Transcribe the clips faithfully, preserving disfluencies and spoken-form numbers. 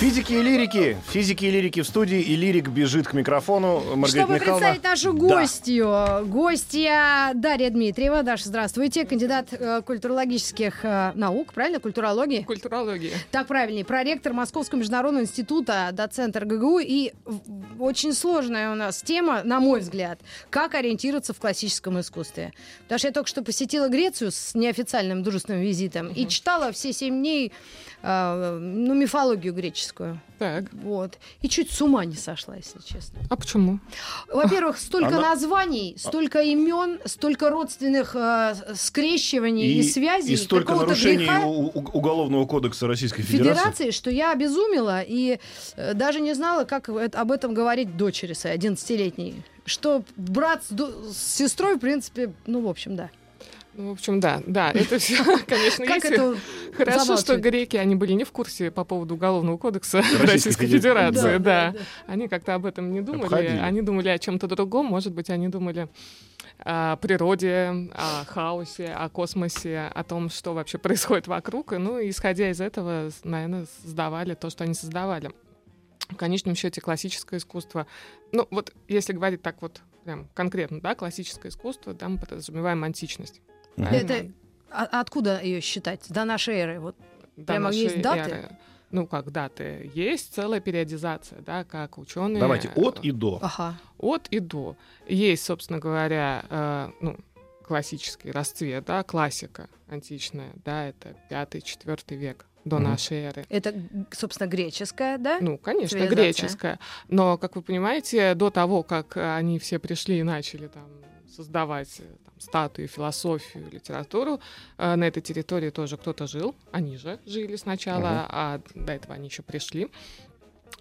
Физики и лирики. Физики и лирики в студии. И лирик бежит к микрофону. Маргарита Чтобы Михайловна. Представить нашу гостью. Да. Гостья Дарья Дмитриева. Даша, здравствуйте. Кандидат э, культурологических э, наук, правильно? Культурологии? Культурологии. Так, правильнее. Проректор Московского международного института, доцент эр гэ гэ у. И очень сложная у нас тема, на мой взгляд, как ориентироваться в классическом искусстве. Потому что я только что посетила Грецию с неофициальным дружественным визитом угу. и читала все семь дней э, ну, мифологию греческую. Так. Вот. И чуть с ума не сошла, если честно. А почему? Во-первых, столько Она... названий, столько имен, столько родственных э, скрещиваний и, и связей. И столько нарушений Уголовного кодекса Российской Федерации. Федерации, что я обезумела и э, даже не знала, как об этом говорить дочери своей, одиннадцатилетней. Что брат с, до... с сестрой, в принципе, ну, в общем, да. Ну, в общем, да, да, это все, конечно, как есть. Это хорошо, что греки, они были не в курсе по поводу Уголовного кодекса Российской Федерации, да, да. да. да. Они как-то об этом не думали, Обходили. Они думали о чем-то другом, может быть, они думали о природе, о хаосе, о космосе, о том, что вообще происходит вокруг, и, ну, исходя из этого, наверное, создавали то, что они создавали. В конечном счете классическое искусство, ну, вот, если говорить так вот прям конкретно, да, классическое искусство, там подразумеваем античность. Это mm-hmm. а, откуда ее считать? До нашей эры? Вот До прямо нашей есть даты? Эры. Ну, как даты? Есть целая периодизация, да, как ученые. Давайте от и до. Ага. От и до. Есть, собственно говоря, э, ну, классический расцвет, да, классика античная, да, это пятый-четвёртый век до mm-hmm. нашей эры. Это, собственно, греческая, да? Ну, конечно, греческая. Но, как вы понимаете, до того, как они все пришли и начали там создавать там, статуи, философию, литературу. Э, на этой территории тоже кто-то жил. Они же жили сначала, uh-huh. а до этого они еще пришли.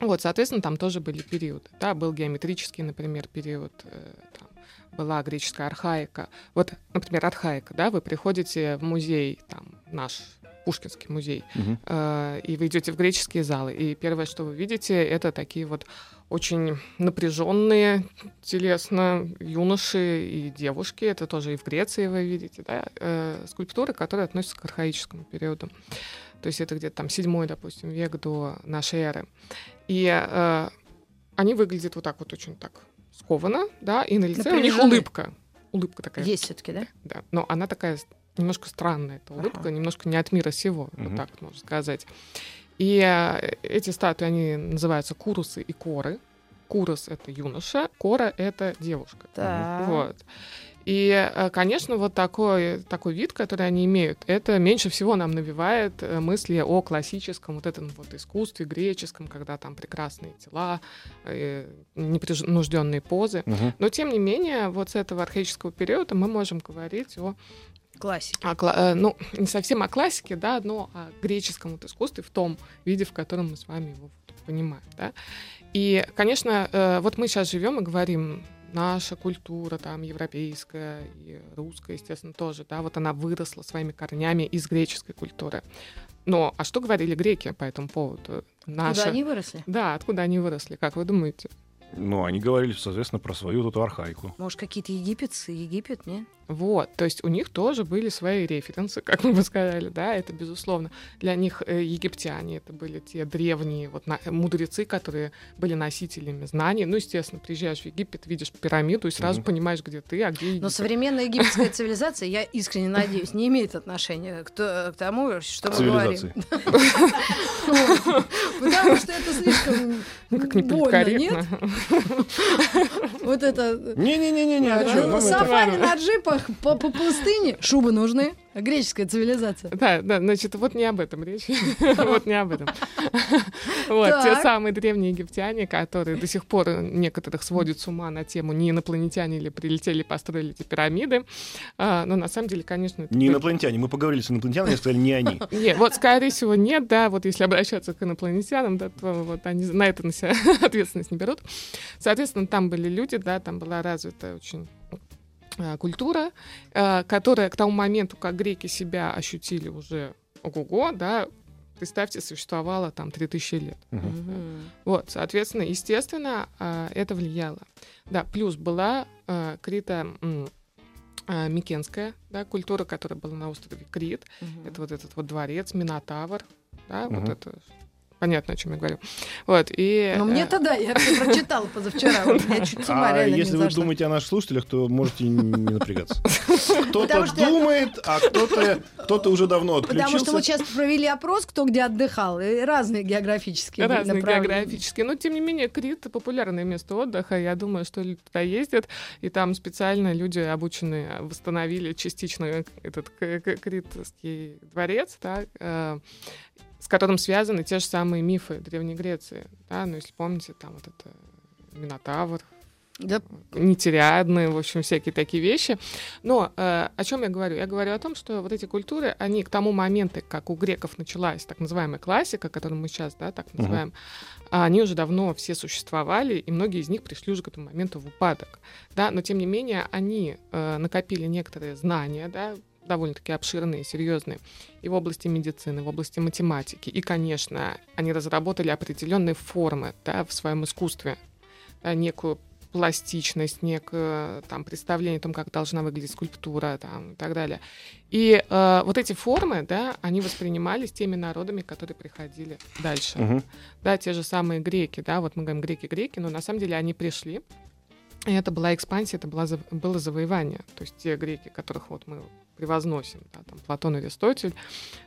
Вот, соответственно, там тоже были периоды. Да, был геометрический, например, период. Э, там, была греческая архаика. Вот, например, архаика. Да, вы приходите в музей, там, наш Пушкинский музей, uh-huh. э, и вы идете в греческие залы. И первое, что вы видите, это такие вот очень напряженные телесно юноши и девушки, это тоже и в Греции вы видите, да, э, скульптуры, которые относятся к архаическому периоду. То есть это где-то там седьмой, допустим, век до нашей эры. И э, они выглядят вот так вот очень так скованно, да, и на лице у них улыбка. Улыбка такая. Есть все-таки, да? Да, но она такая немножко странная, эта улыбка, ага. немножко не от мира сего, угу. вот так вот можно сказать. И эти статуи, они называются курусы и коры. Курос — это юноша, кора — это девушка. Да. Вот. И, конечно, вот такой, такой вид, который они имеют, это меньше всего нам навевает мысли о классическом вот этом вот искусстве греческом, когда там прекрасные тела, непринужденные позы. Угу. Но, тем не менее, вот с этого архаического периода мы можем говорить о... Классике. А, ну, не совсем о классике, да, но о греческом вот искусстве в том виде, в котором мы с вами его понимаем. Да? И, конечно, вот мы сейчас живем и говорим, наша культура, там, европейская и русская, естественно, тоже, да, вот она выросла своими корнями из греческой культуры. Но, а что говорили греки по этому поводу? Наша... Откуда они выросли? Да, откуда они выросли, как вы думаете? Ну, они говорили, соответственно, про свою эту архаику. Может, какие-то египетцы, Египет, нет? Вот, то есть у них тоже были свои референсы, как мы бы сказали, да, это безусловно. Для них египтяне, это были те древние вот, на, мудрецы, которые были носителями знаний. Ну, естественно, приезжаешь в Египет, видишь пирамиду и сразу mm-hmm. понимаешь, где ты, а где Египет. Но современная египетская цивилизация, я искренне надеюсь, не имеет отношения к тому, что мы говорим. Потому что это слишком больно, нет? Вот это... Не-не-не-не, сафари на джипах Вверх по, по пустыне шубы нужны. Греческая цивилизация. Да, да, значит, вот не об этом речь. Вот не об этом. Вот те самые древние египтяне, которые до сих пор некоторых сводят с ума на тему, не инопланетяне или прилетели, построили эти пирамиды. Но на самом деле, конечно... Не инопланетяне. Мы поговорили с инопланетянами, они сказали, не они. Нет, вот, скорее всего, нет, да. Вот если обращаться к инопланетянам, да, вот они на это на себя ответственность не берут. Соответственно, там были люди, да, там была развита очень... культура, которая к тому моменту, как греки себя ощутили уже ого-го, да, представьте, существовала там три тысячи лет. Uh-huh. Вот, соответственно, естественно, это влияло. Да, плюс была Крита... микенская, да, культура, которая была на острове Крит. Uh-huh. Это вот этот вот дворец, Минотавр, да, uh-huh. вот это... Понятно, о чем я говорю. Вот, и... Но мне-то да, я прочитала позавчера. Вот, я чуть а если вы зашла. Думаете о наших слушателях, то можете не напрягаться. Кто-то думает, я... а кто-то, кто-то уже давно отключился. Потому что мы сейчас провели опрос, кто где отдыхал. И разные географические Разные направления. географические. Но, тем не менее, Крит — популярное место отдыха. Я думаю, что люди туда ездят. И там специально люди обученные восстановили частично этот критский дворец. Да, с которым связаны те же самые мифы Древней Греции. Да? Ну, если помните, там вот это Минотавр, yep. нетериадные, в общем, всякие такие вещи. Но э, о чем я говорю? Я говорю о том, что вот эти культуры, они к тому моменту, как у греков началась так называемая классика, которую мы сейчас да, так называем, uh-huh. они уже давно все существовали, и многие из них пришли уже к этому моменту в упадок. Да? Но, тем не менее, они э, накопили некоторые знания, да, довольно-таки обширные, серьезные, и в области медицины, в области математики. И, конечно, они разработали определенные формы да, в своем искусстве, да, некую пластичность, некое там, представление о том, как должна выглядеть скульптура там, и так далее. И э, вот эти формы, да, они воспринимались теми народами, которые приходили дальше. Угу. Да, те же самые греки, да, вот мы говорим греки-греки, но на самом деле они пришли, и это была экспансия, это была, было завоевание. То есть те греки, которых вот мы превозносим, да, там, Платон, Аристотель.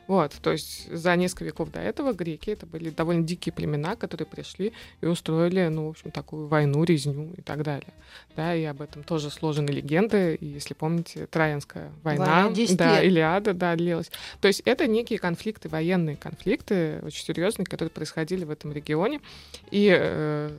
Вот, то есть за несколько веков до этого греки это были довольно дикие племена, которые пришли и устроили, ну, в общем, такую войну, резню и так далее. Да, и об этом тоже сложены легенды. И, если помните, Троянская война, да, Илиада, да, длилась. То есть это некие конфликты, военные конфликты, очень серьезные, которые происходили в этом регионе. И... Э,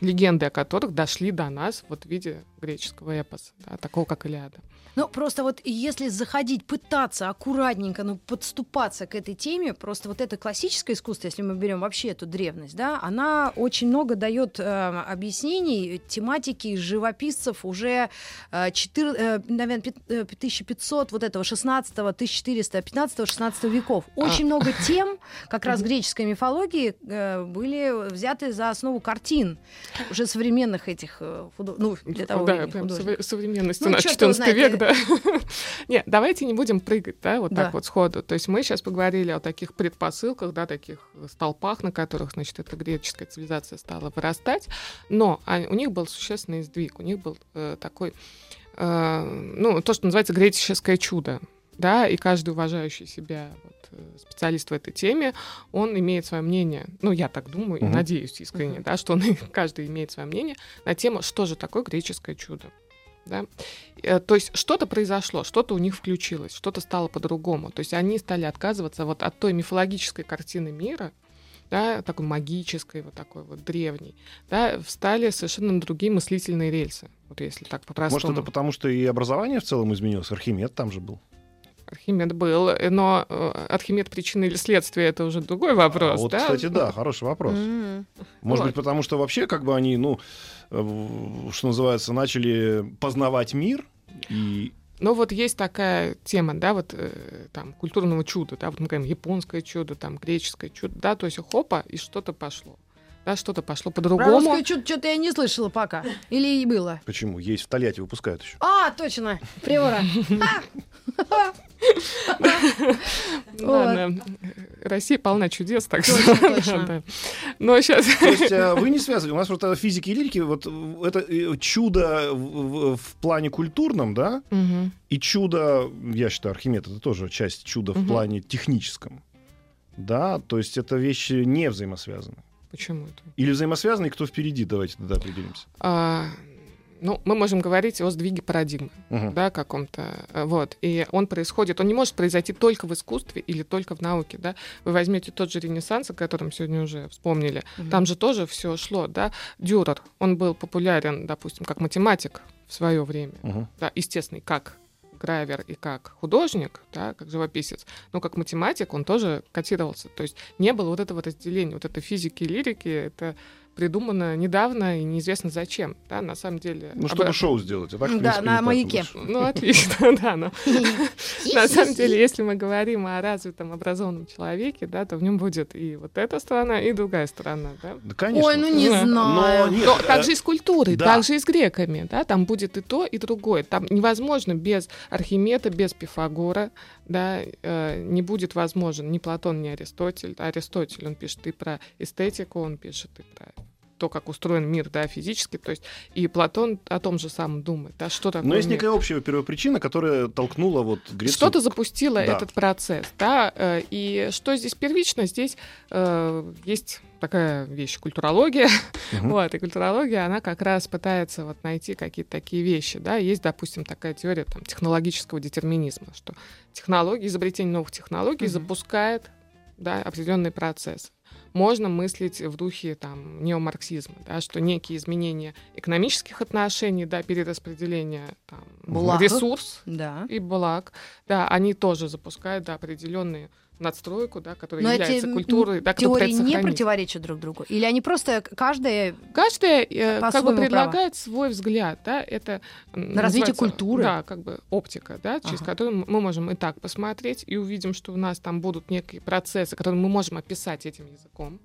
легенды о которых дошли до нас вот в виде греческого эпоса, да, такого как Илиада. Ну, просто вот если заходить, пытаться аккуратненько, ну, подступаться к этой теме, просто вот это классическое искусство, если мы берем вообще эту древность, да, она очень много дает э, объяснений тематики живописцев уже э, четыре, э, наверное, пятнадцать, пятьсот, вот этого шестнадцатого, тысяча четыреста, пятнадцатого, шестнадцатого веков. Очень а. много тем, как раз греческой мифологии, э, были взяты за основу картин. Уже современных этих художников. Ну, для того да, времени прям художников. Современности ну, на четырнадцатый век, да. Нет, давайте не будем прыгать, да, вот да. так вот сходу. То есть мы сейчас поговорили о таких предпосылках, да, таких столпах, на которых, значит, эта греческая цивилизация стала вырастать, но у них был существенный сдвиг, у них был э, такой, э, ну, то, что называется греческое чудо, да, и каждый уважающий себя... специалист в этой теме, он имеет свое мнение, ну, я так думаю, uh-huh. и надеюсь искренне, uh-huh. да, что он, каждый имеет свое мнение на тему, что же такое греческое чудо. Да? То есть что-то произошло, что-то у них включилось, что-то стало по-другому. То есть они стали отказываться вот от той мифологической картины мира, да, такой магической, вот такой вот древней, да, встали совершенно на другие мыслительные рельсы. Вот если так по-простому. Может, это потому, что и образование в целом изменилось? Архимед там же был. Архимед был, но Архимед причины или следствия — это уже другой вопрос. А вот, да? Кстати, да, хороший вопрос. Mm-hmm. Может вот. быть, потому что вообще как бы они, ну, что называется, начали познавать мир и... Ну вот есть такая тема, да, вот там культурного чуда, да, вот мы говорим японское чудо, там греческое чудо, да, то есть хопа, и что-то пошло. Да, что-то пошло по-другому. Про русское чудо что-то я не слышала пока. Или и было. Почему? Есть в Тольятти, выпускают еще. А, точно! Приора. Ладно. Россия полна чудес, так что... Но сейчас... То есть вы не связываете. У нас просто физики и лирики, вот это чудо в плане культурном, да? И чудо, я считаю, Архимед, это тоже часть чуда в плане техническом. Да, то есть это вещи не взаимосвязаны. Почему это? Или взаимосвязаны, кто впереди, давайте тогда определимся. А, ну, мы можем говорить о сдвиге парадигмы, угу. да, каком-то, вот, и он происходит, он не может произойти только в искусстве или только в науке, да, вы возьмете тот же Ренессанс, о котором сегодня уже вспомнили, угу. там же тоже все шло, да, Дюрер, он был популярен, допустим, как математик в свое время, угу. да, естественно, как гравер и как художник, да, как живописец, но как математик он тоже котировался, то есть не было вот этого разделения, вот этой физики и лирики, это придумано недавно и неизвестно зачем, да, на самом деле... Ну, чтобы Об... шоу сделать, а так, в принципе, да, на маяке. Ну, отлично, да, но... На самом деле, если мы говорим о развитом, образованном человеке, да, то в нем будет и вот эта сторона, и другая сторона, да? Да, конечно. Ой, ну не знаю. Но так же и с культурой, так же и с греками, да, там будет и то, и другое. Там невозможно без Архимеда, без Пифагора, да, не будет возможен ни Платон, ни Аристотель. Аристотель, он пишет и про эстетику, он пишет и про то, как устроен мир, да, физически, то есть и Платон о том же самом думает, да, что такое. Но есть мир. Некая общая первопричина, которая толкнула вот Грецию. Что-то запустило да. этот процесс, да, и что здесь первично? Здесь э, есть такая вещь, культурология, угу. вот, и культурология, она как раз пытается вот найти какие-то такие вещи, да, есть, допустим, такая теория там, технологического детерминизма, что технологии, изобретение новых технологий угу. запускает, да, определенный процесс. Можно мыслить в духе там, неомарксизма, да, что некие изменения экономических отношений, да, перераспределение там, благ. Ресурс да. и благ, да, они тоже запускают да, определенные надстройку, да, которая но является культурой. Да, теории не противоречат друг другу? Или они просто каждая... Каждая э, как бы предлагает права. Свой взгляд. Да, это, на развитие культуры? Да, как бы оптика, да, через ага. которую мы можем и так посмотреть, и увидим, что у нас там будут некие процессы, которые мы можем описать этим языком.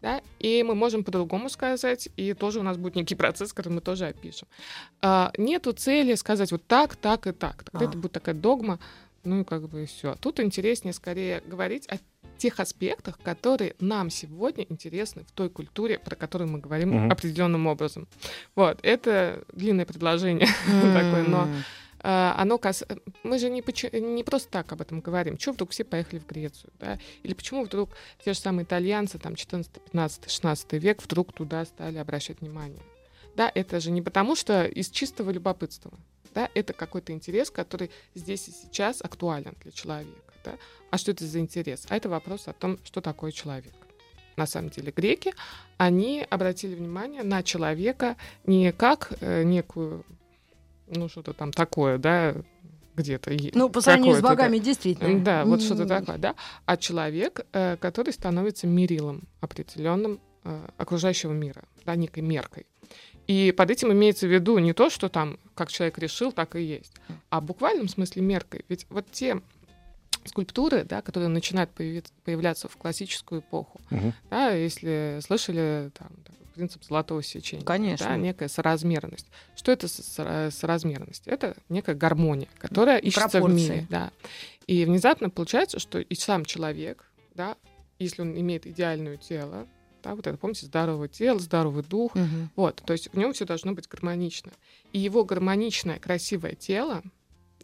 Да, и мы можем по-другому сказать, и тоже у нас будет некий процесс, который мы тоже опишем. А, нету цели сказать вот так, так и так. Тогда ага. это будет такая догма, ну и как бы и все. Тут интереснее скорее говорить о тех аспектах, которые нам сегодня интересны в той культуре, про которую мы говорим mm-hmm. определенным образом. Вот, это длинное предложение mm-hmm. такое, но э, оно кас... мы же не, поч... не просто так об этом говорим. Чего вдруг все поехали в Грецию? Да? Или почему вдруг те же самые итальянцы, там, четырнадцатый, пятнадцатый, шестнадцатый век вдруг туда стали обращать внимание? Да, это же не потому, что из чистого любопытства. Да, это какой-то интерес, который здесь и сейчас актуален для человека. Да? А что это за интерес? А это вопрос о том, что такое человек. На самом деле греки, они обратили внимание на человека не как э, некую, ну что-то там такое, да, где-то. Ну, по сравнению с богами, да, действительно. Да, вот mm-hmm. что-то такое, да. А человек, э, который становится мерилом определенным э, окружающего мира, да, некой меркой. И под этим имеется в виду не то, что там, как человек решил, так и есть, а в буквальном смысле меркой. Ведь вот те скульптуры, да, которые начинают появляться в классическую эпоху, угу. да, если слышали там, принцип золотого сечения, конечно. Да, некая соразмерность. Что это соразмерность? Это некая гармония, которая ищется в мире. Да. И внезапно получается, что и сам человек, да, если он имеет идеальное тело, да, вот это, помните, здоровое тело, здоровый дух. Угу. Вот, то есть в нем все должно быть гармонично. И его гармоничное, красивое тело,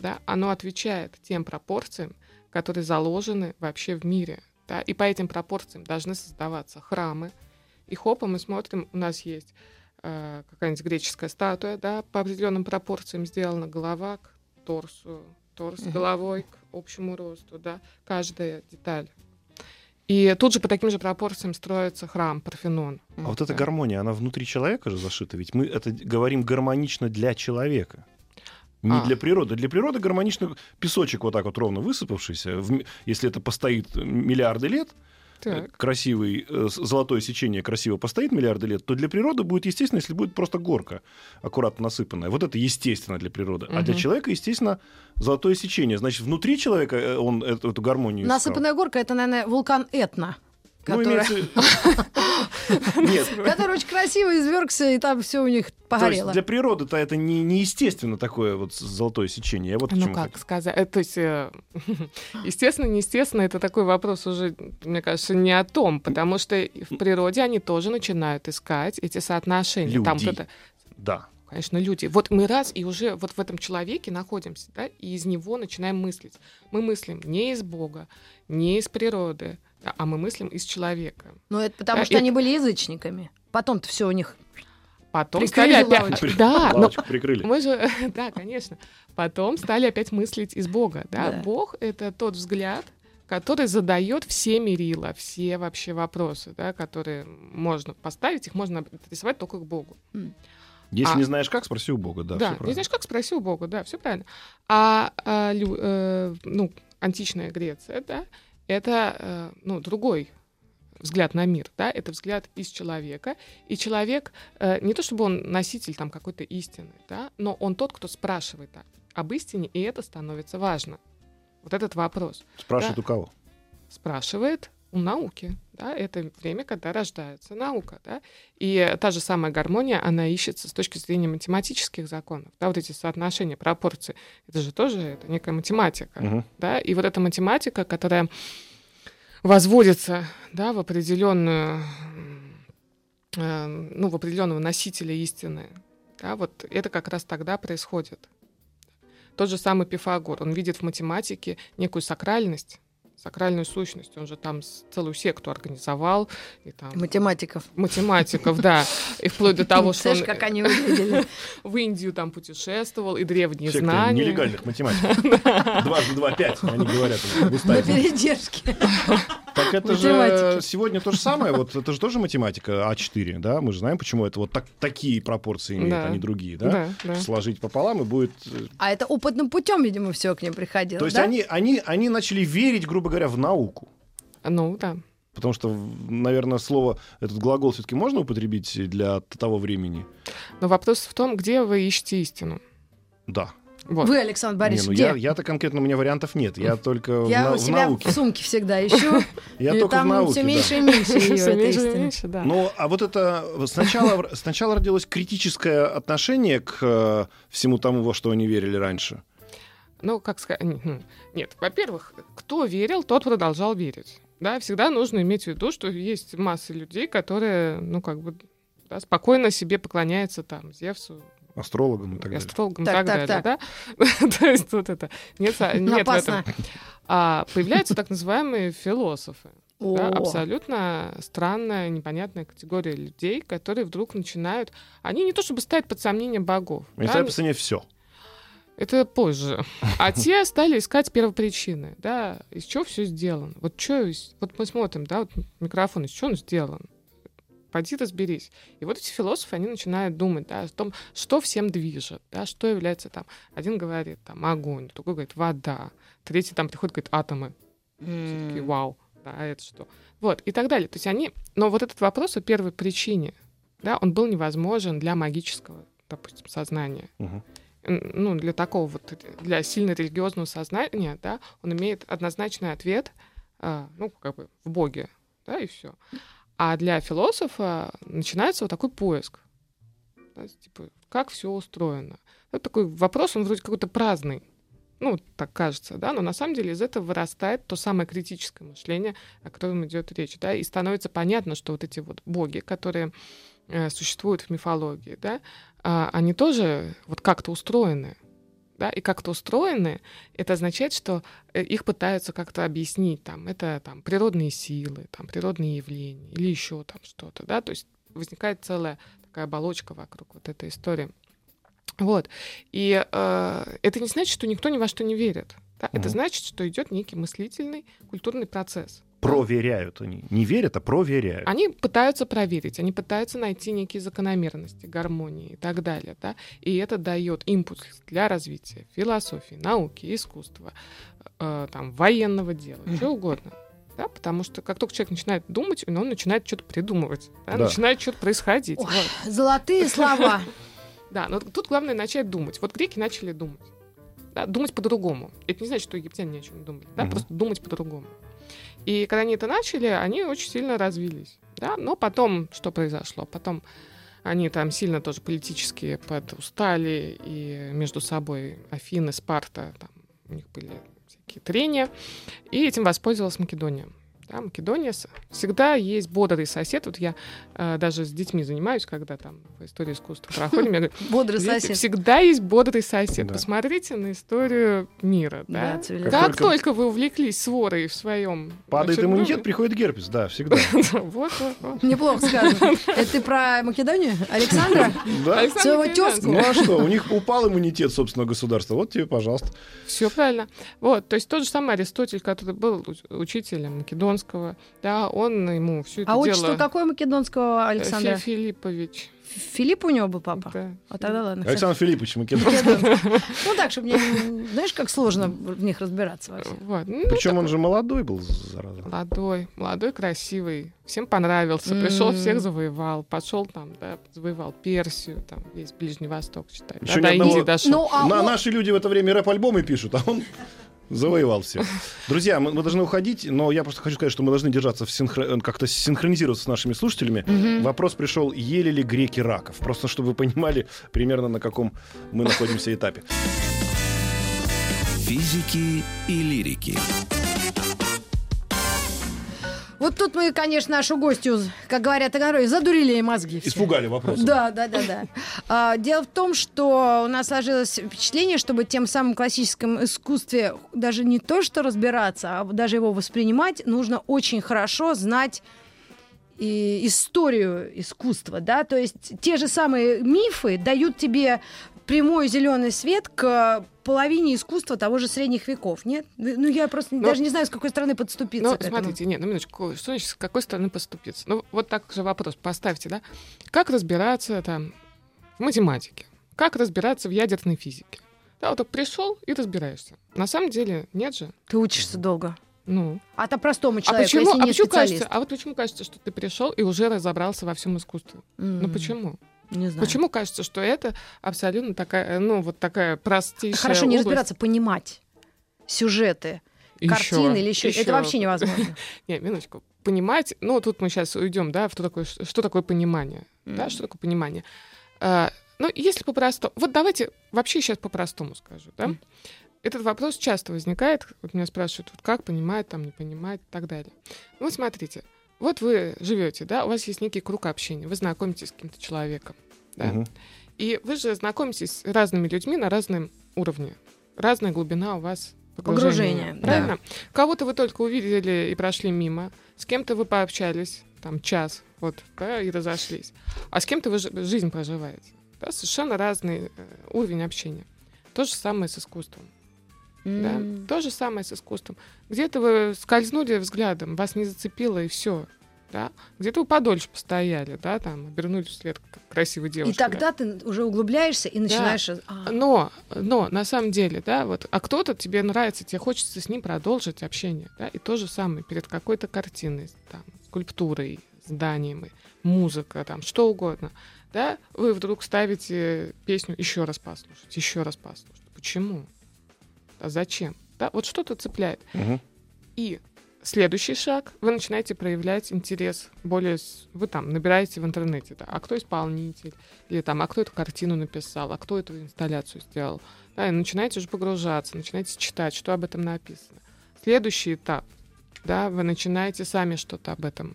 да, оно отвечает тем пропорциям, которые заложены вообще в мире. Да, и по этим пропорциям должны создаваться храмы. И хопа, мы смотрим, у нас есть э, какая-нибудь греческая статуя, да, по определенным пропорциям сделана голова к торсу, торс угу. головой к общему росту, да, каждая деталь. И тут же по таким же пропорциям строится храм Парфенон. А вот эта гармония, она внутри человека же зашита? Ведь мы это говорим гармонично для человека, не а. для природы. Для природы гармонично песочек вот так вот ровно высыпавшийся, в, если это постоит миллиарды лет, так. красивый, золотое сечение красиво постоит миллиарды лет, то для природы будет естественно, если будет просто горка аккуратно насыпанная. Вот это естественно для природы. Угу. А для человека, естественно, золотое сечение. Значит, внутри человека он эту, эту гармонию искал. Насыпанная горка — это, наверное, вулкан Этна. Которая... Ну, имеется... Который очень красиво извергся, и там все у них погорело. То есть для природы-то это не, неестественно такое вот золотое сечение. Вот ну как так сказать? То есть, э, естественно, неестественно, это такой вопрос уже, мне кажется, не о том, потому что в природе они тоже начинают искать эти соотношения. Люди. Там кто-то... Да. Конечно, люди. Вот мы раз и уже вот в этом человеке находимся, да, и из него начинаем мыслить. Мы мыслим не из Бога, не из природы, а мы мыслим из человека. Ну, это потому да, что это... они были язычниками. Потом-то все у них... Потом прикрыли стали опять... Лавочку. Да, лавочку но... прикрыли. Мы же... да, конечно. Потом стали опять мыслить из Бога. Да? Да. Бог — это тот взгляд, который задает все мерила, все вообще вопросы, да, которые можно поставить, их можно адресовать только к Богу. Если а... не знаешь как, спроси у Бога. Да, да не знаешь как, спроси у Бога, да, все правильно. А, а лю... э, ну, античная Греция, да, это э, ну, другой взгляд на мир, да, это взгляд из человека, и человек, э, не то чтобы он носитель там какой-то истины, да, но он тот, кто спрашивает так, об истине, и это становится важно. Вот этот вопрос. Спрашивает да, у кого? Спрашивает у науки, да, это время, когда рождается наука, да, и та же самая гармония, она ищется с точки зрения математических законов, да, вот эти соотношения, пропорции, это же тоже это некая математика, угу. да, и вот эта математика, которая возводится, да, в определенную, э, ну, в определенного носителя истины. Да, вот это как раз тогда происходит. Тот же самый Пифагор, он видит в математике некую сакральность, сакральную сущность. Он же там целую секту организовал. И там... Математиков. Математиков, да. И вплоть до того, что он в Индию там путешествовал, и древние знания. Секта нелегальных математиков. Дважды два пять, они говорят. На передержке. Так это же сегодня то же самое. Вот это же тоже математика а четыре, да? Мы же знаем, почему это вот так, такие пропорции имеют, да. а не другие, да? Да, да? Сложить пополам и будет. А это опытным путем, видимо, все к ним приходило. То есть да? они, они, они начали верить, грубо говоря, в науку. Ну да. Потому что, наверное, слово, этот глагол все-таки можно употребить для того времени. Но вопрос в том, где вы ищете истину. Да. Вот. Вы, Александр Борисович, ну, где? Я, я-то конкретно, у меня вариантов нет. Я только я в, на, у себя в науке. Я в сумке всегда ищу. Я только в науке, да. Все меньше и меньше ее. Ну, а вот это... Сначала родилось критическое отношение к всему тому, во что они верили раньше. Ну, как сказать... Нет, во-первых, кто верил, тот продолжал верить. Да, всегда нужно иметь в виду, что есть масса людей, которые, ну, как бы, спокойно себе поклоняются там Зевсу, астрологом и так далее. Астрологом так, и так, так далее, так. Да? То есть вот это... Нет, нет в этом. А, появляются так называемые философы. Да? Абсолютно странная, непонятная категория людей, которые вдруг начинают... Они не то чтобы ставят под сомнение богов. Они да? ставят под сомнение все. Это позже. А те стали искать первопричины. Да? Из чего все сделано? Вот, чё, вот мы смотрим, да, вот микрофон, из чего он сделан? Пойди разберись. И вот эти философы, они начинают думать, да, о том, что всем движет, да, что является там. Один говорит, там, огонь, другой говорит, вода, третий там приходит, говорит, атомы. Mm. Все-таки, вау, да, а это что? Вот, и так далее. То есть они... Но вот этот вопрос о первой причине, да, он был невозможен для магического, допустим, сознания. Uh-huh. Ну, для такого вот, для сильно религиозного сознания, да, он имеет однозначный ответ, ну, как бы, в Боге, да, и все. А для философа начинается вот такой поиск. Да, типа, как все устроено? Это такой вопрос, он вроде какой-то праздный. Ну, так кажется, да, но на самом деле из этого вырастает то самое критическое мышление, о котором идет речь, да, и становится понятно, что вот эти вот боги, которые э, существуют в мифологии, да, э, они тоже вот как-то устроены, да, и как-то устроены, это означает, что их пытаются как-то объяснить, там, это там, природные силы, там, природные явления или еще там что-то, да, то есть возникает целая такая оболочка вокруг вот этой истории. Вот, и э, это не значит, что никто ни во что не верит, да? Это [S2] Угу. [S1] Значит, что идет некий мыслительный культурный процесс. Проверяют они. Не верят, а проверяют. Они пытаются проверить, они пытаются найти некие закономерности, гармонии и так далее. Да? И это дает импульс для развития философии, науки, искусства, э, там, военного дела, mm-hmm. чего угодно. Да? Потому что как только человек начинает думать, он начинает что-то придумывать, да? Да. Начинает что-то происходить. Ой, вот. Золотые слова. Да, но тут главное начать думать. Вот греки начали думать. Думать по-другому. Это не значит, что египтяне ни о чем не думали. Просто думать по-другому. И когда они это начали, они очень сильно развились. Да? Но потом что произошло? Потом они там сильно тоже политически подустали, и между собой Афины, Спарта, там, у них были всякие трения, и этим воспользовалась Македония. да, Македония, всегда есть бодрый сосед. Вот я э, даже с детьми занимаюсь, когда там по истории искусства проходим, я говорю, бодрый сосед. Всегда есть бодрый сосед. Да. Посмотрите на историю мира. Да? Да, как, как только... только вы увлеклись сворой в своем... Падает иммунитет, приходит герпес, да, всегда. Неплохо сказано. Это ты про Македонию? Александра? Да. Своего тезку? Ну а что, у них упал иммунитет, собственно, государства. Вот тебе, пожалуйста. Все правильно. Вот, то есть тот же самый Аристотель, который был учителем македонского, да, он ему все это дело... А отчество какое македонского Александра? Филиппович. Филипп у него был папа? Да. А тогда ладно. Александр Филиппович, македонский. Ну так, чтобы мне... Знаешь, как сложно в них разбираться вообще. Вот. Ну, причем такой... он же молодой был, зараза. Молодой, молодой, красивый. Всем понравился. Mm-hmm. Пришел, всех завоевал. Пошел там, да, завоевал Персию, там весь Ближний Восток, считай. Еще да, ни одного... дошел. Ну, а На, он... Наши люди в это время рэп-альбомы пишут, а он... Завоевал все. Друзья, мы, мы должны уходить, но я просто хочу сказать, что мы должны держаться, в синхро... как-то синхронизироваться с нашими слушателями. Mm-hmm. Вопрос пришел, ели ли греки раков? Просто, чтобы вы понимали примерно, на каком мы находимся этапе. Физики и лирики. Вот тут мы, конечно, нашу гостью, как говорят, задурили ей мозги. Все. Испугали вопрос. Да, да, да, да. А, дело в том, что у нас сложилось впечатление, чтобы тем самым в классическом искусстве даже не то, что разбираться, а даже его воспринимать, нужно очень хорошо знать и историю искусства. Да? То есть те же самые мифы дают тебе прямой зеленый свет к половине искусства того же средних веков, нет? Ну, я просто но, даже не знаю, с какой стороны подступиться. Ну, смотрите, нет, ну, минуточку, что значит, с какой стороны подступиться? Ну, вот так же вопрос поставьте, да? Как разбираться там в математике? Как разбираться в ядерной физике? Да, вот так пришел и разбираешься. На самом деле, нет же. Ты учишься долго. Ну. А то простому человеку, а почему, если не а специалист. Кажется, а вот почему кажется, что ты пришел и уже разобрался во всем искусстве? Mm-hmm. Ну, почему? Не знаю. Почему кажется, что это абсолютно такая, ну, вот такая простейшая Хорошо, область. Не разбираться, понимать сюжеты, еще, картины или еще... еще. Это вообще невозможно. Нет, минуточку. Понимать, ну, тут мы сейчас уйдем, да, в то такое, что такое понимание. Mm. Да, что такое понимание. А, ну, если по-простому... Вот давайте вообще сейчас по-простому скажу, да. Mm. Этот вопрос часто возникает. Вот меня спрашивают, вот как понимает, там, не понимает и так далее. Ну, вот смотрите. Вот вы живете, да, у вас есть некий круг общения, вы знакомитесь с каким-то человеком, да, угу. И вы же знакомитесь с разными людьми на разном уровне, разная глубина у вас погружения, погружение, правильно? Да. Кого-то вы только увидели и прошли мимо, с кем-то вы пообщались, там, час, вот, да, и разошлись, а с кем-то вы жизнь проживаете, да, совершенно разный уровень общения. То же самое с искусством. Mm. Да? То же самое с искусством. Где-то вы скользнули взглядом, вас не зацепило, и все. Да? Где-то вы подольше постояли, да, там, обернулись вслед к красивой девушке. И тогда да? ты уже углубляешься и начинаешь... Да. А. Но, но на самом деле, да, вот, а кто-то тебе нравится, тебе хочется с ним продолжить общение. Да? И то же самое перед какой-то картиной, там, скульптурой, зданием, музыка, там, что угодно. Да? Вы вдруг ставите песню еще раз послушать, еще раз послушать. Почему? А зачем? Да, вот что-то цепляет. Угу. И следующий шаг, вы начинаете проявлять интерес более... Вы там набираете в интернете, да, а кто исполнитель, или там, а кто эту картину написал, а кто эту инсталляцию сделал. Да, и начинаете уже погружаться, начинаете читать, что об этом написано. Следующий этап, да, вы начинаете сами что-то об этом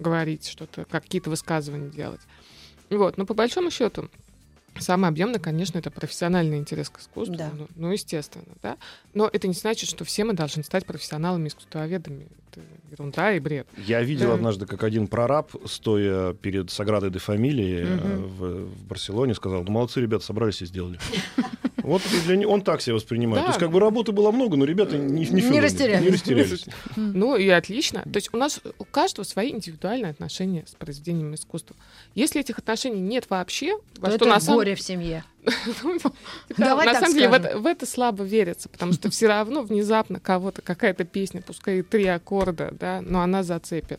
говорить, что-то, какие-то высказывания делать. Вот, но по большому счету самое объемное, конечно, это профессиональный интерес к искусству, да. ну, ну, естественно, да. Но это не значит, что все мы должны стать профессионалами, искусствоведами. Это ерунда и бред. Я видел да. однажды, как один прораб, стоя перед Саградой де Фамилии угу. в, в Барселоне, сказал: ну, молодцы, ребята, собрались и сделали. Вот для... он так себя воспринимает. Да. То есть, как бы работы было много, но ребята не, не, не растерялись. Не растерялись. Ну и отлично. То есть у нас у каждого свои индивидуальные отношения с произведением искусства. Если этих отношений нет вообще, во что на самом... горе в семье. На самом деле в это слабо верится, потому что все равно внезапно кого-то какая-то песня, пускай и три аккорда, да, но она зацепит.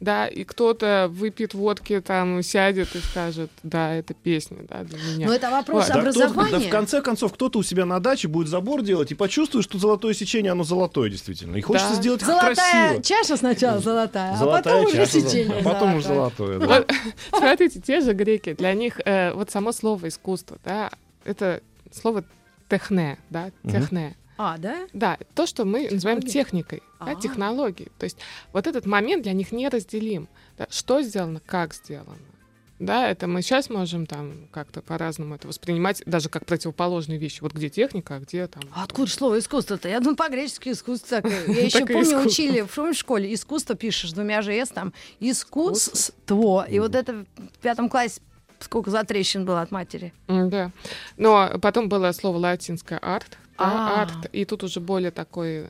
Да, и кто-то выпьет водки, там, сядет и скажет, да, это песня, да, для меня. Но это вопрос образования. Да, в конце концов, кто-то у себя на даче будет забор делать и почувствует, что золотое сечение, оно золотое действительно. И хочется сделать красиво. Золотая чаша сначала золотая, а потом уже сечение. А потом уже золотое. Смотрите, те же греки, для них вот само слово искусство, да, это слово техне, да, техне. А, да? Да, то, что мы технология. называем техникой, да, технологией. То есть вот этот момент для них неразделим. Да, что сделано, как сделано. Да, это мы сейчас можем там как-то по-разному это воспринимать, даже как противоположные вещи. Вот где техника, а где там... А откуда слово искусство-то? Я думаю, по-гречески искусство. Я еще помню, учили в школе искусство, пишешь двумя же «с», там искусство. И вот это в пятом классе сколько затрещин было от матери. Да. Но потом было слово латинское «арт». Арт. И тут уже более такой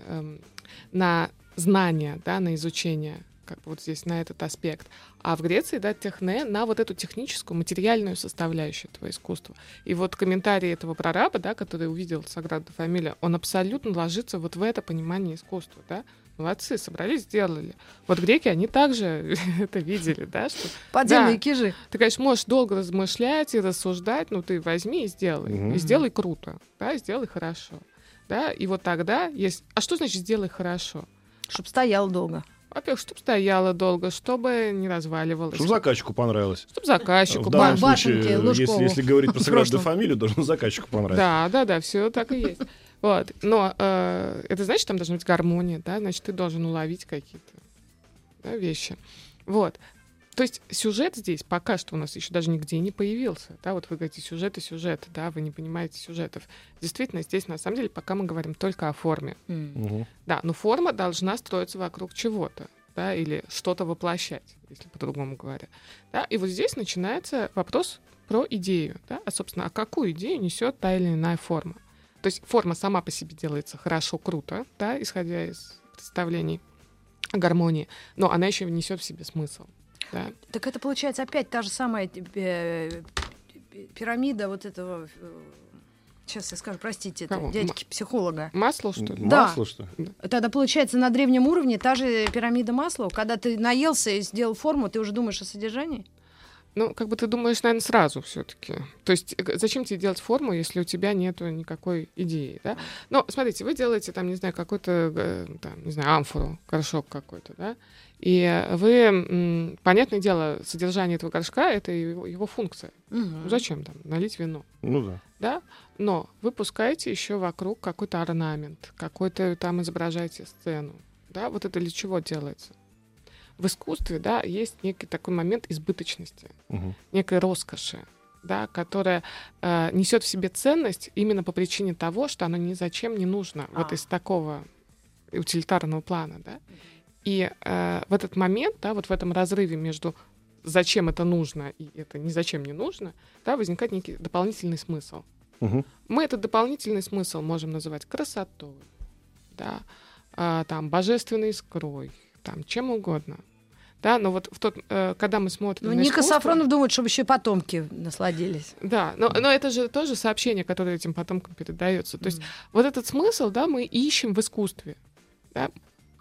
на знание, на изучение. Как бы вот здесь на этот аспект. А в Греции, да, техне на вот эту техническую, материальную составляющую этого искусства. И вот комментарий этого прораба, да, который увидел Саграду де Фамилия, он абсолютно ложится вот в это понимание искусства, да. Молодцы, собрались, сделали. Вот греки, они также это видели, да? Что, подземные да, кижи. Ты, конечно, можешь долго размышлять и рассуждать, но ты возьми и сделай. Mm-hmm. И сделай круто, да, сделай хорошо. Да? И вот тогда есть... А что значит «сделай хорошо»? Чтобы стоял долго. Во-первых, чтобы стояла долго, чтобы не разваливалась. Чтобы заказчику понравилось. Чтобы заказчику понравилось. В данном случае, если, если говорить про Саграду де Фамилию, должно заказчику понравиться. Да, да, да, все так и есть. Вот. Но э, это значит, там должна быть гармония, да, значит, ты должен уловить какие-то да, вещи. Вот. То есть сюжет здесь пока что у нас еще даже нигде не появился. Да? Вот вы говорите сюжеты, сюжеты, да, вы не понимаете сюжетов. Действительно, здесь на самом деле пока мы говорим только о форме. Mm. Да, но форма должна строиться вокруг чего-то, да, или что-то воплощать, если по-другому говоря. Да? И вот здесь начинается вопрос про идею. Да? А, собственно, а какую идею несет та или иная форма? То есть форма сама по себе делается хорошо, круто, да, исходя из представлений о гармонии, но она еще несет в себе смысл. Да. Так это получается опять та же самая пирамида вот этого... Сейчас я скажу, простите, это Кого? дядьки-психолога. Масло, что ли? Да. Масло, что ли? Тогда получается на древнем уровне та же пирамида Маслоу. Когда ты наелся и сделал форму, ты уже думаешь о содержании? Ну, как бы ты думаешь, наверное, сразу все-таки. То есть зачем тебе делать форму, если у тебя нету никакой идеи, да? Но, смотрите, вы делаете там, не знаю, какую-то, там, не знаю, амфору, горшок какой-то, да? И вы, понятное дело, содержание этого горшка — это его, его функция. Угу. Ну, зачем там налить вино? Ну да. Да? Но вы пускаете еще вокруг какой-то орнамент, какой-то там изображаете сцену, да? Вот это для чего делается? В искусстве, да, есть некий такой момент избыточности, угу. некой роскоши, да, которая э, несет в себе ценность именно по причине того, что оно ни зачем не нужно, а. вот из такого утилитарного плана, да. И э, в этот момент, да, вот в этом разрыве между зачем это нужно и это ни зачем не нужно, да, возникает некий дополнительный смысл. Угу. Мы этот дополнительный смысл можем называть красотой, да, э, там, божественной искрой, там, чем угодно. Да, но вот в тот, э, когда мы смотрим ну, на искусство... Ника Сафронов думает, чтобы еще потомки насладились. Да, но, но это же тоже сообщение, которое этим потомкам передается. То mm-hmm. есть вот этот смысл, да, мы ищем в искусстве. Да,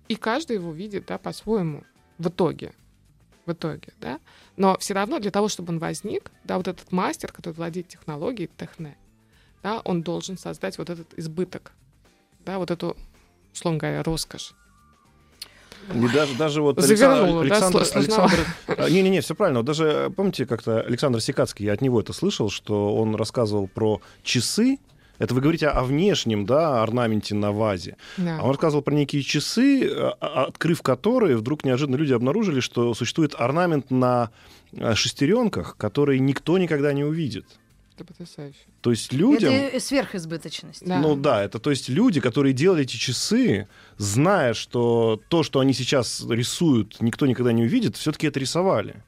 и каждый его видит, да, по-своему в итоге. В итоге, да. Но все равно для того, чтобы он возник, да, вот этот мастер, который владеет технологией, техне, да, он должен создать вот этот избыток, да, вот эту, условно говоря, роскошь. И даже, даже вот Завернула, Александр... Да, Александр... Александр... Не-не-не, все правильно. Вот даже, помните, как-то Александр Секацкий, я от него это слышал, что он рассказывал про часы. Это вы говорите о внешнем, да, орнаменте на вазе. Да. А он рассказывал про некие часы, открыв которые, вдруг неожиданно люди обнаружили, что существует орнамент на шестеренках, который никто никогда не увидит. Это потрясающе. То есть людям... Это сверхизбыточность. Да. Ну да, это то есть люди, которые делали эти часы, зная, что то, что они сейчас рисуют, никто никогда не увидит, все-таки это рисовали.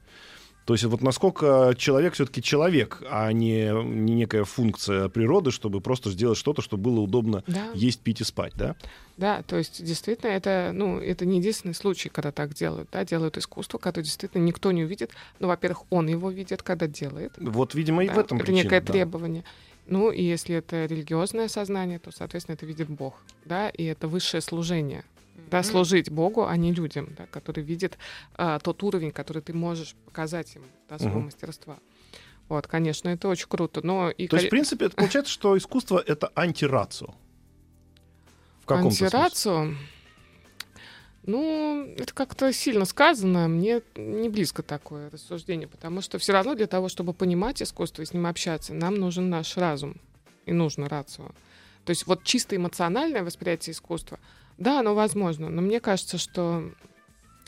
То есть вот насколько человек все-таки человек, а не, не некая функция природы, чтобы просто сделать что-то, что было удобно да. есть, пить и спать, да? Да, то есть действительно это, ну, это не единственный случай, когда так делают, да, делают искусство, которое действительно никто не увидит, но, во-первых, он его видит, когда делает. Вот, видимо, и да, в этом это причина. Это некое да. требование. Ну, и если это религиозное сознание, то, соответственно, это видит Бог, да, и это высшее служение. Да, служить Богу, а не людям, да, который видит а, тот уровень, который ты можешь показать им да, своего uh-huh. мастерства. Вот, конечно, это очень круто. Но и... То есть, в принципе, это получается, что искусство — это антирацио? В каком-то смысле? Антирацио? Ну, это как-то сильно сказано. Мне не близко такое рассуждение, потому что все равно для того, чтобы понимать искусство и с ним общаться, нам нужен наш разум и нужно рацио. То есть вот чисто эмоциональное восприятие искусства, да, оно возможно, но мне кажется, что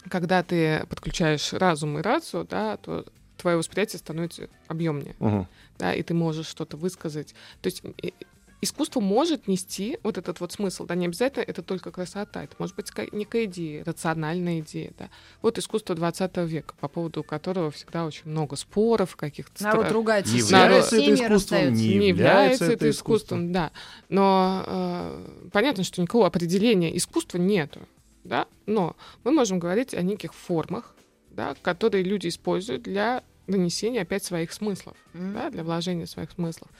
когда ты подключаешь разум и рацию, да, то твое восприятие становится объемнее, угу. да, и ты можешь что-то высказать. То есть искусство может нести вот этот вот смысл, да, не обязательно это только красота, это может быть некая идея, рациональная идея, да. Вот искусство двадцатого века, по поводу которого всегда очень много споров каких-то. Народ страх... ругается. Не является Народ... это искусством, не, не является это искусством, искусством. Да. Но э, понятно, что никакого определения искусства нету, да, но мы можем говорить о неких формах, да, которые люди используют для донесения опять своих смыслов, mm. да, для вложения своих смыслов.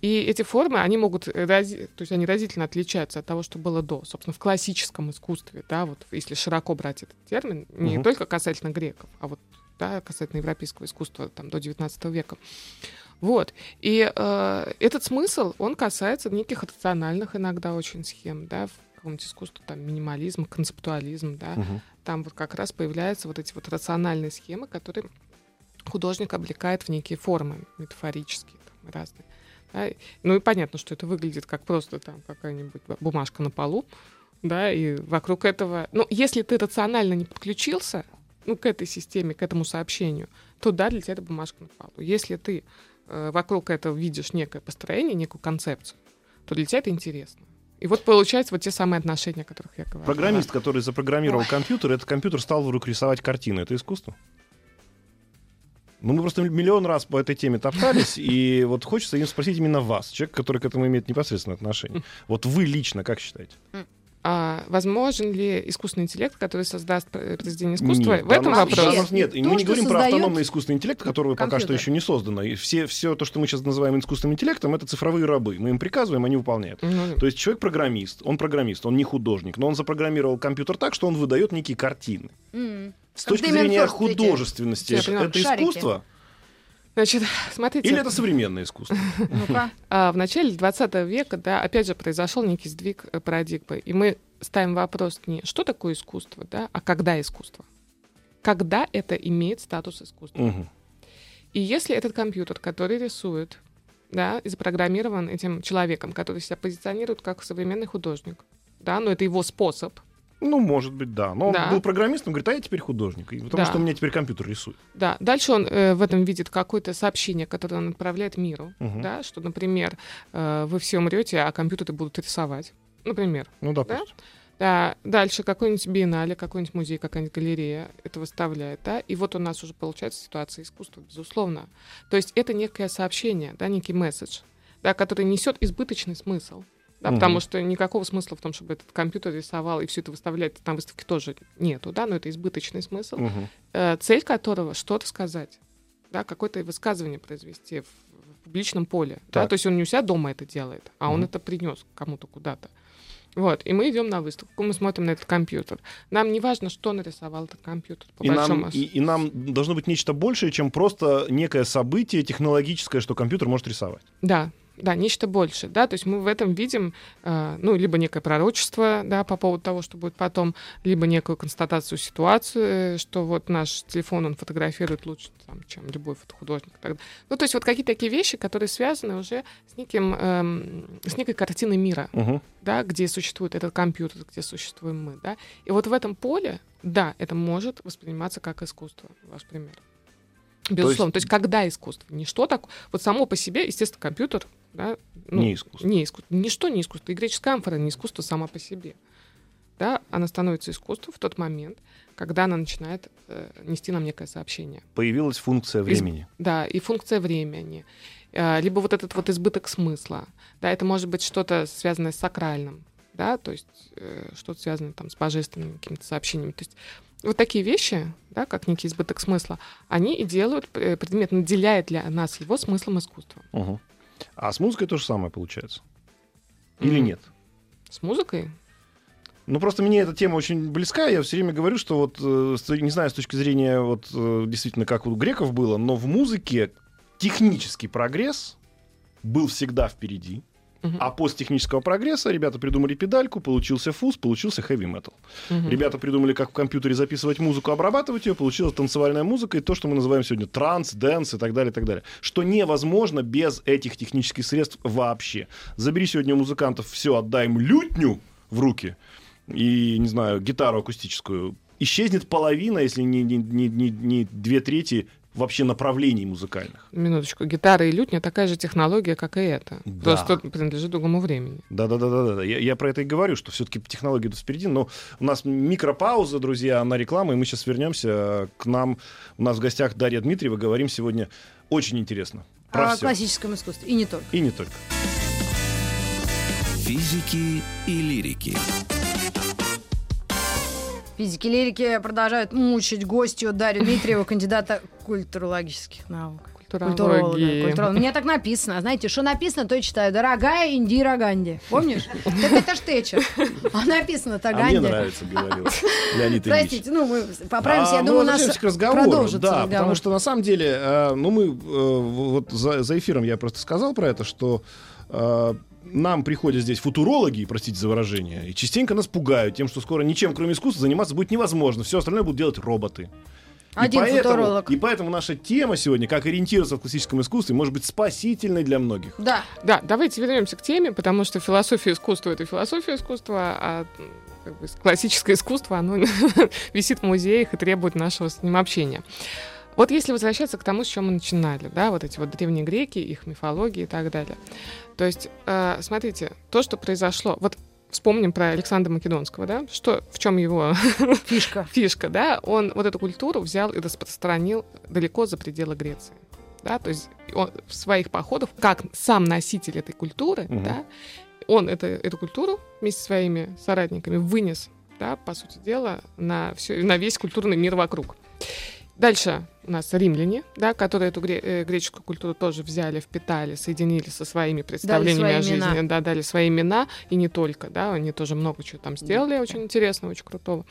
И эти формы, они могут, рази... то есть они разительно отличаются от того, что было до. Собственно, в классическом искусстве, да, вот если широко брать этот термин, не mm-hmm. только касательно греков, а вот да, касательно европейского искусства там, до девятнадцатого века. Вот. И э, этот смысл, он касается неких рациональных иногда очень схем, да, какому-нибудь искусству, там, минимализм, концептуализм, да, угу. там вот как раз появляются вот эти вот рациональные схемы, которые художник облекает в некие формы метафорические, там, разные. Да. Ну и понятно, что это выглядит как просто там какая-нибудь бумажка на полу, да, и вокруг этого... Ну, если ты рационально не подключился, ну, к этой системе, к этому сообщению, то да, для тебя это бумажка на полу. Если ты э, вокруг этого видишь некое построение, некую концепцию, то для тебя это интересно. И вот получается вот те самые отношения, о которых я говорила. Программист, да. который запрограммировал Ой. компьютер, этот компьютер стал вдруг рисовать картины. Это искусство? Ну, мы просто миллион раз по этой теме топтались, и вот хочется им спросить именно вас, человек, который к этому имеет непосредственное отношение. Вот вы лично как считаете? А, возможен ли искусственный интеллект, который создаст произведение искусства? Нет, в этом вопрос? вопрос нет, и мы не говорим про автономный искусственный интеллект, которого компьютер. Пока что еще не создано. И все, все то, что мы сейчас называем искусственным интеллектом, это цифровые рабы. Мы им приказываем, они выполняют. Mm-hmm. То есть человек программист, он программист, он не художник, но он запрограммировал компьютер так, что он выдает некие картины. Mm-hmm. С как точки зрения художественности, это шарики. Искусство? Значит, смотрите. Или это современное искусство? В начале двадцатого века, да, опять же, произошел некий сдвиг парадигмы. И мы ставим вопрос не что такое искусство, да, а когда искусство. Когда это имеет статус искусства. Угу. И если этот компьютер, который рисует, да, и запрограммирован этим человеком, который себя позиционирует как современный художник, да, но это его способ. Ну, может быть, да. Но да. он был программистом, говорит, а я теперь художник, потому да. что у меня теперь компьютер рисует. Да. Дальше он э, в этом видит какое-то сообщение, которое он отправляет миру, угу. да, что, например, э, вы все умрете, а компьютеры будут рисовать, например. Ну, допустим. Да? Да. Дальше какой-нибудь биеннале, какой-нибудь музей, какая-нибудь галерея это выставляет, да, и вот у нас уже получается ситуация искусства, безусловно. То есть это некое сообщение, да, некий месседж, да, который несет избыточный смысл. Да, угу. Потому что никакого смысла в том, чтобы этот компьютер рисовал и все это выставлять на выставке, тоже нету, да, но это избыточный смысл, угу. э, цель которого что-то сказать, да, какое-то высказывание произвести в, в публичном поле. Да, то есть он не у себя дома это делает, а угу. он это принес кому-то куда-то. Вот, и мы идем на выставку, мы смотрим на этот компьютер. Нам не важно, что нарисовал этот компьютер. По и, большому нам, и, и нам должно быть нечто большее, чем просто некое событие технологическое, что компьютер может рисовать. Да. Да, нечто больше, да, то есть мы в этом видим, э, ну, либо некое пророчество, да, по поводу того, что будет потом, либо некую констатацию ситуации, что вот наш телефон, он фотографирует лучше, там, чем любой фотохудожник. Тогда. Ну, то есть вот какие-то такие вещи, которые связаны уже с неким, э, с некой картиной мира, угу. да, где существует этот компьютер, где существуем мы, да, и вот в этом поле, да, это может восприниматься как искусство, ваш пример. Безусловно, то есть, то есть когда искусство, не что такое, вот само по себе, естественно, компьютер, да, ну, не искусство. Не искусство. Ничто не искусство. И греческая амфора не искусство сама по себе. Да, она становится искусством в тот момент, когда она начинает э, нести нам некое сообщение. Появилась функция времени. Из... Да, и функция времени. Э, либо вот этот вот избыток смысла. Да, это может быть что-то связанное с сакральным, да, то есть э, что-то связанное там, с божественными какими-то сообщениями. То есть вот такие вещи, да, как некий избыток смысла, они и делают предмет, наделяет ли нас его смыслом искусства. Угу. А с музыкой то же самое получается? Или mm. нет? С музыкой? Ну, просто мне эта тема очень близка. Я все время говорю, что вот, не знаю, с точки зрения вот, действительно, как у греков было, но в музыке технический прогресс был всегда впереди. Uh-huh. А после технического прогресса ребята придумали педальку, получился фуз, получился хэви-метал. Uh-huh. Ребята придумали, как в компьютере записывать музыку, обрабатывать ее, получилась танцевальная музыка и то, что мы называем сегодня транс, дэнс и так далее, и так далее. Что невозможно без этих технических средств вообще. Забери сегодня у музыкантов все, отдай им лютню в руки и, не знаю, гитару акустическую. Исчезнет половина, если не, не, не, не, не две трети вообще направлений музыкальных. Минуточку. Гитара и лютня — такая же технология, как и эта. Да. Просто принадлежит другому времени. Да-да-да. Я, я про это и говорю, что все-таки технология идут впереди. Но у нас микропауза, друзья, на рекламу, и мы сейчас вернемся к нам. У нас в гостях Дарья Дмитриева. Говорим сегодня очень интересно. Про О все. Классическом искусстве. И не только. И не только. Физики и лирики. Физики и лирики продолжают мучить гостью Дарью Дмитриеву, кандидата культурологических наук. Культуролога. Культуролога. Мне так написано. Знаете, что написано, то и читаю. Дорогая Индира Ганди. Помнишь? Так это ж Тэтчер. А написано-то Ганди. А мне нравится, говорил Леонид Ильич. Простите, ну мы поправимся. Я думаю, нас продолжится. Да, потому что на самом деле, ну мы вот за эфиром я просто сказал про это, что нам приходят здесь футурологи, простите за выражение, и частенько нас пугают тем, что скоро ничем, кроме искусства, заниматься будет невозможно. Все остальное будут делать роботы. Один и поэтому, футуролог. И поэтому наша тема сегодня, как ориентироваться в классическом искусстве, может быть спасительной для многих. Да, да, давайте вернемся к теме, потому что философия искусства — это философия искусства, а как бы классическое искусство, оно висит в музеях и требует нашего с ним общения. Вот если возвращаться к тому, с чем мы начинали, да, вот эти вот древние греки, их мифологии и так далее. То есть, э, смотрите, то, что произошло, вот вспомним про Александра Македонского, да, что, в чем его фишка, фишка, да, он вот эту культуру взял и распространил далеко за пределы Греции, да, то есть он в своих походах, как сам носитель этой культуры, угу. да, он это, эту культуру вместе со своими соратниками вынес, да, по сути дела, на, все, на весь культурный мир вокруг. Дальше у нас римляне, да, которые эту греческую культуру тоже взяли, впитали, соединили со своими представлениями свои о жизни, да, дали свои имена, и не только, да, они тоже много чего там сделали, да. Очень интересного, очень крутого.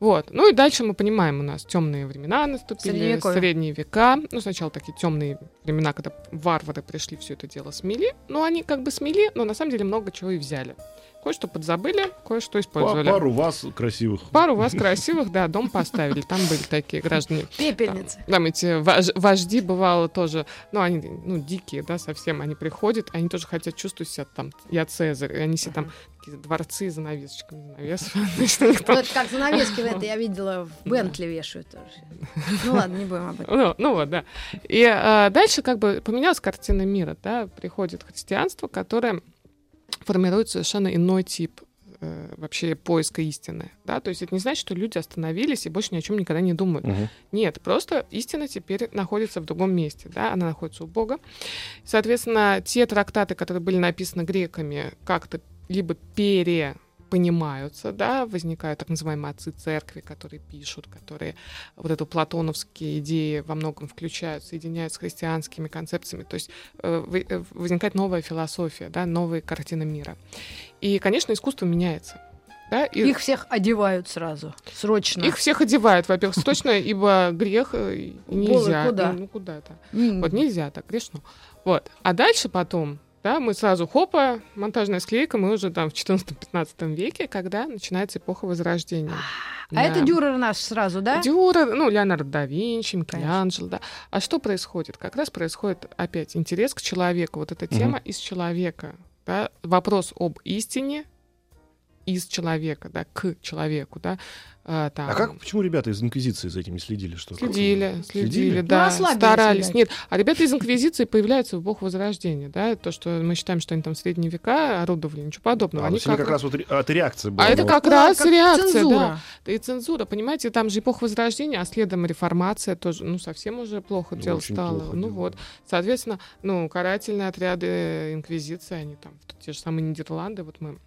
Вот. Ну и дальше мы понимаем, у нас темные времена наступили, Средневековье. Средние века. Ну, сначала такие темные времена, когда варвары пришли, все это дело смели. Ну, они как бы смели, но на самом деле много чего и взяли. Кое-что подзабыли, кое-что использовали. Пару вас красивых. Пару вас красивых, да, дом поставили. Там были такие граждане. Пепельницы. Там, там эти вож- вожди, бывало, тоже, ну, они ну, дикие, да, совсем. Они приходят, они тоже хотят чувствовать себя там, я Цезарь. И они все там какие-то дворцы с занавесочками, занавесками. Как занавески в это я видела, в Бентли вешают тоже. Ну ладно, не будем об этом. Ну вот, да. И дальше как бы поменялась картина мира, да. Приходит христианство, которое формирует совершенно иной тип э, вообще поиска истины. Да? То есть это не значит, что люди остановились и больше ни о чем никогда не думают. Угу. Нет, просто истина теперь находится в другом месте. Да? Она находится у Бога. Соответственно, те трактаты, которые были написаны греками, как-то либо пере... понимаются, да, возникают так называемые отцы церкви, которые пишут, которые вот эту платоновские идеи во многом включают, соединяют с христианскими концепциями, то есть э, возникает новая философия, да, новые картины мира. И, конечно, искусство меняется. Да, и... Их всех одевают сразу, срочно. Их всех одевают, во-первых, срочно, ибо грех нельзя. Куда? Ну, куда-то. Вот нельзя так, грешно. Вот. А дальше потом да, мы сразу, хопа, монтажная склейка, мы уже там в четырнадцатом-пятнадцатом веке, когда начинается эпоха Возрождения. А да. Это Дюрер наш сразу, да? Дюрер, ну, Леонардо да Винчи, Микеланджело, да. А что происходит? Как раз происходит опять интерес к человеку, вот эта тема mm-hmm. из человека, да, вопрос об истине из человека, да, к человеку, да. А, там... а как, почему ребята из Инквизиции за этим не следили? Что следили, следили, следили, да, ну, старались. Себя. Нет, а ребята из Инквизиции появляются в эпоху Возрождения, да, то, что мы считаем, что они там в средние века орудовали, ничего подобного. А они как... как раз вот ре... а, это реакция была. А это как да, раз как реакция, цензура. Да. И цензура, понимаете, там же эпоха Возрождения, а следом Реформация тоже, ну, совсем уже плохо ну, дело стало. Плохо ну, дело. Вот. Соответственно, ну, карательные отряды Инквизиции, они там, те же самые Нидерланды, вот мы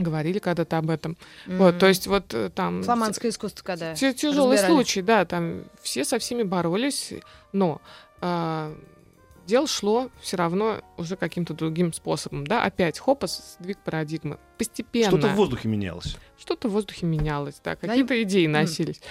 говорили когда-то об этом. Mm-hmm. Вот, то есть вот там... Фламандское искусство когда т- Тяжелый разбирали. Случай, да, там все со всеми боролись, но э, дело шло все равно уже каким-то другим способом, да, опять хопа, сдвиг парадигмы. Постепенно. Что-то в воздухе менялось. Что-то в воздухе менялось, да, какие-то да, идеи носились. Mm.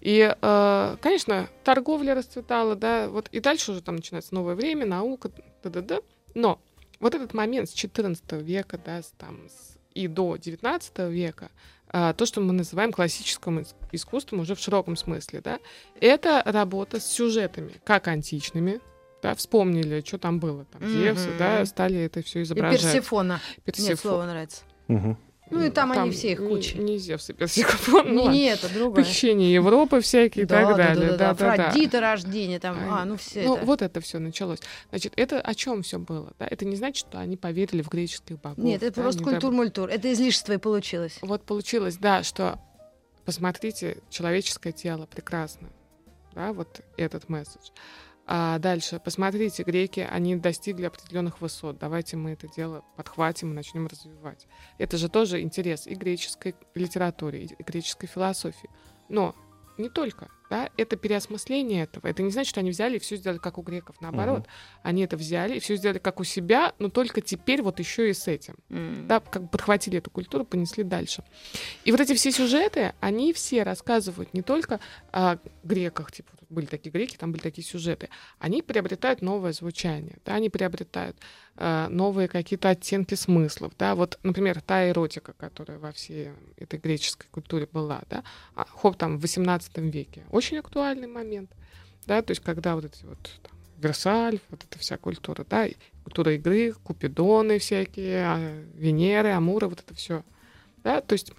И, э, конечно, торговля расцветала, да, вот и дальше уже там начинается новое время, наука, да-да-да, но вот этот момент с четырнадцатого века, да, с, там, с, и до девятнадцатого века, а, то, что мы называем классическим искусством уже в широком смысле, да, это работа с сюжетами, как античными, да, вспомнили, что там было, там, mm-hmm. Зевса, да, стали это все изображать. И Персифона. Персифон. Мне слово нравится. Угу. Ну и там, там они все их куча. Не, не Зевс и Персифон, ну, не, не это, другое. Похищение Европы всякие, да, и так да, далее. Да, да, да, да, Афродита, да. Рождение, там, а, а ну все ну, это. Вот это все началось. Значит, это о чем все было? Да? Это не значит, что они поверили в греческих богов. Нет, это да, просто культур-мультур. Доб... Это излишество и получилось. Вот получилось, да, что посмотрите, человеческое тело прекрасно. Да, вот этот месседж. А дальше, посмотрите, греки, они достигли определенных высот. Давайте мы это дело подхватим и начнем развивать. Это же тоже интерес и греческой литературе, и греческой философии. Но не только. Да? Это переосмысление этого. Это не значит, что они взяли и все сделали, как у греков. Наоборот, uh-huh. они это взяли и все сделали, как у себя, но только теперь вот еще и с этим. Uh-huh. Да, как бы подхватили эту культуру, понесли дальше. И вот эти все сюжеты, они все рассказывают не только о греках, типа, были такие греки, там были такие сюжеты, они приобретают новое звучание, да, они приобретают э, новые какие-то оттенки смыслов, да, вот, например, та эротика, которая во всей этой греческой культуре была, да, а, хоп, там, в восемнадцатом веке, очень актуальный момент, да, то есть когда вот эти вот, там, Версаль, вот эта вся культура, да, культура игры, Купидоны всякие, Венеры, Амуры, вот это все, да, то есть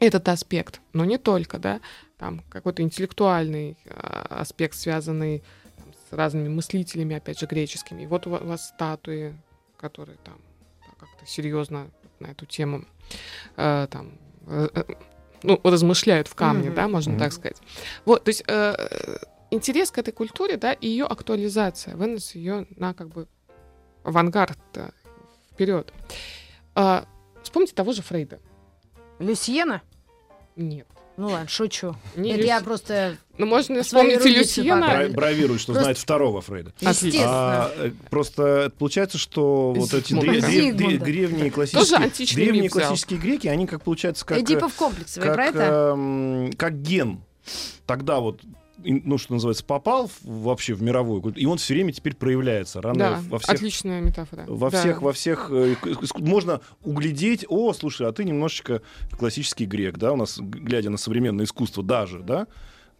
этот аспект, но не только, да, там какой-то интеллектуальный а, аспект, связанный там, с разными мыслителями, опять же, греческими. И вот у вас статуи, которые там как-то серьезно на эту тему э, там, э, ну, размышляют в камне, mm-hmm. да, можно mm-hmm. так сказать. Вот, то есть э, интерес к этой культуре, да, и ее актуализация вынес ее на как бы авангард вперед. Э, вспомните того же Фрейда. Люсьена? Нет. Ну ладно, шучу. Не Нет, люс... я просто... Ну, можно вспомнить Люсьена. Бравирует, что просто... знает второго Фрейда. Отлично. А, просто получается, что вот эти дре- дре- дре- древние классические, древние классические греки, они, как получается, как... Эдипов комплекс, вы про это? Как ген. Тогда вот... ну, что называется, попал в, вообще в мировую культуру, и он все время теперь проявляется. Рано да, во всех, отличная метафора. Во да. всех, во всех... Э, можно углядеть, о, слушай, а ты немножечко классический грек, да, у нас, глядя на современное искусство даже, да,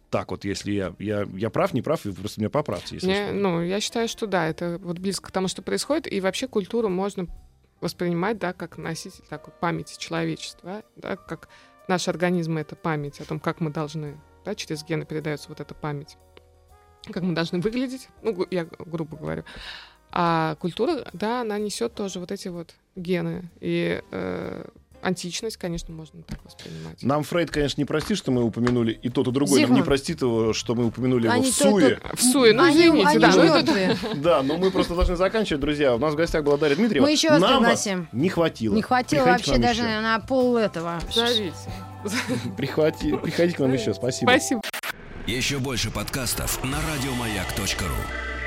так вот, если я, я, я прав, не прав, и просто меня поправьте, если не, ну, я считаю, что да, это вот близко к тому, что происходит, и вообще культуру можно воспринимать, да, как носитель такой памяти человечества, да, как наш организм — это память о том, как мы должны... Да, через гены передается вот эта память, как мы должны выглядеть, ну, я грубо говорю. А культура, да, она несет тоже вот эти вот гены. И э, античность, конечно, можно так воспринимать. Нам Фрейд, конечно, не простит, что мы упомянули и тот, и другой. Зигмунд. Нам не простит его, что мы упомянули его они в Суе. Тот, тот... В Суе, ну, они, извините. Они да, ну, да, но мы просто должны заканчивать, друзья. У нас в гостях была Дарья Дмитриева. Мы еще вас нам пригласим. Не хватило. Не хватило приходите вообще даже еще. На пол этого. Подождите. Прихвати, приходи к нам еще, спасибо. Спасибо. Еще больше подкастов на радиомаяк точка ру.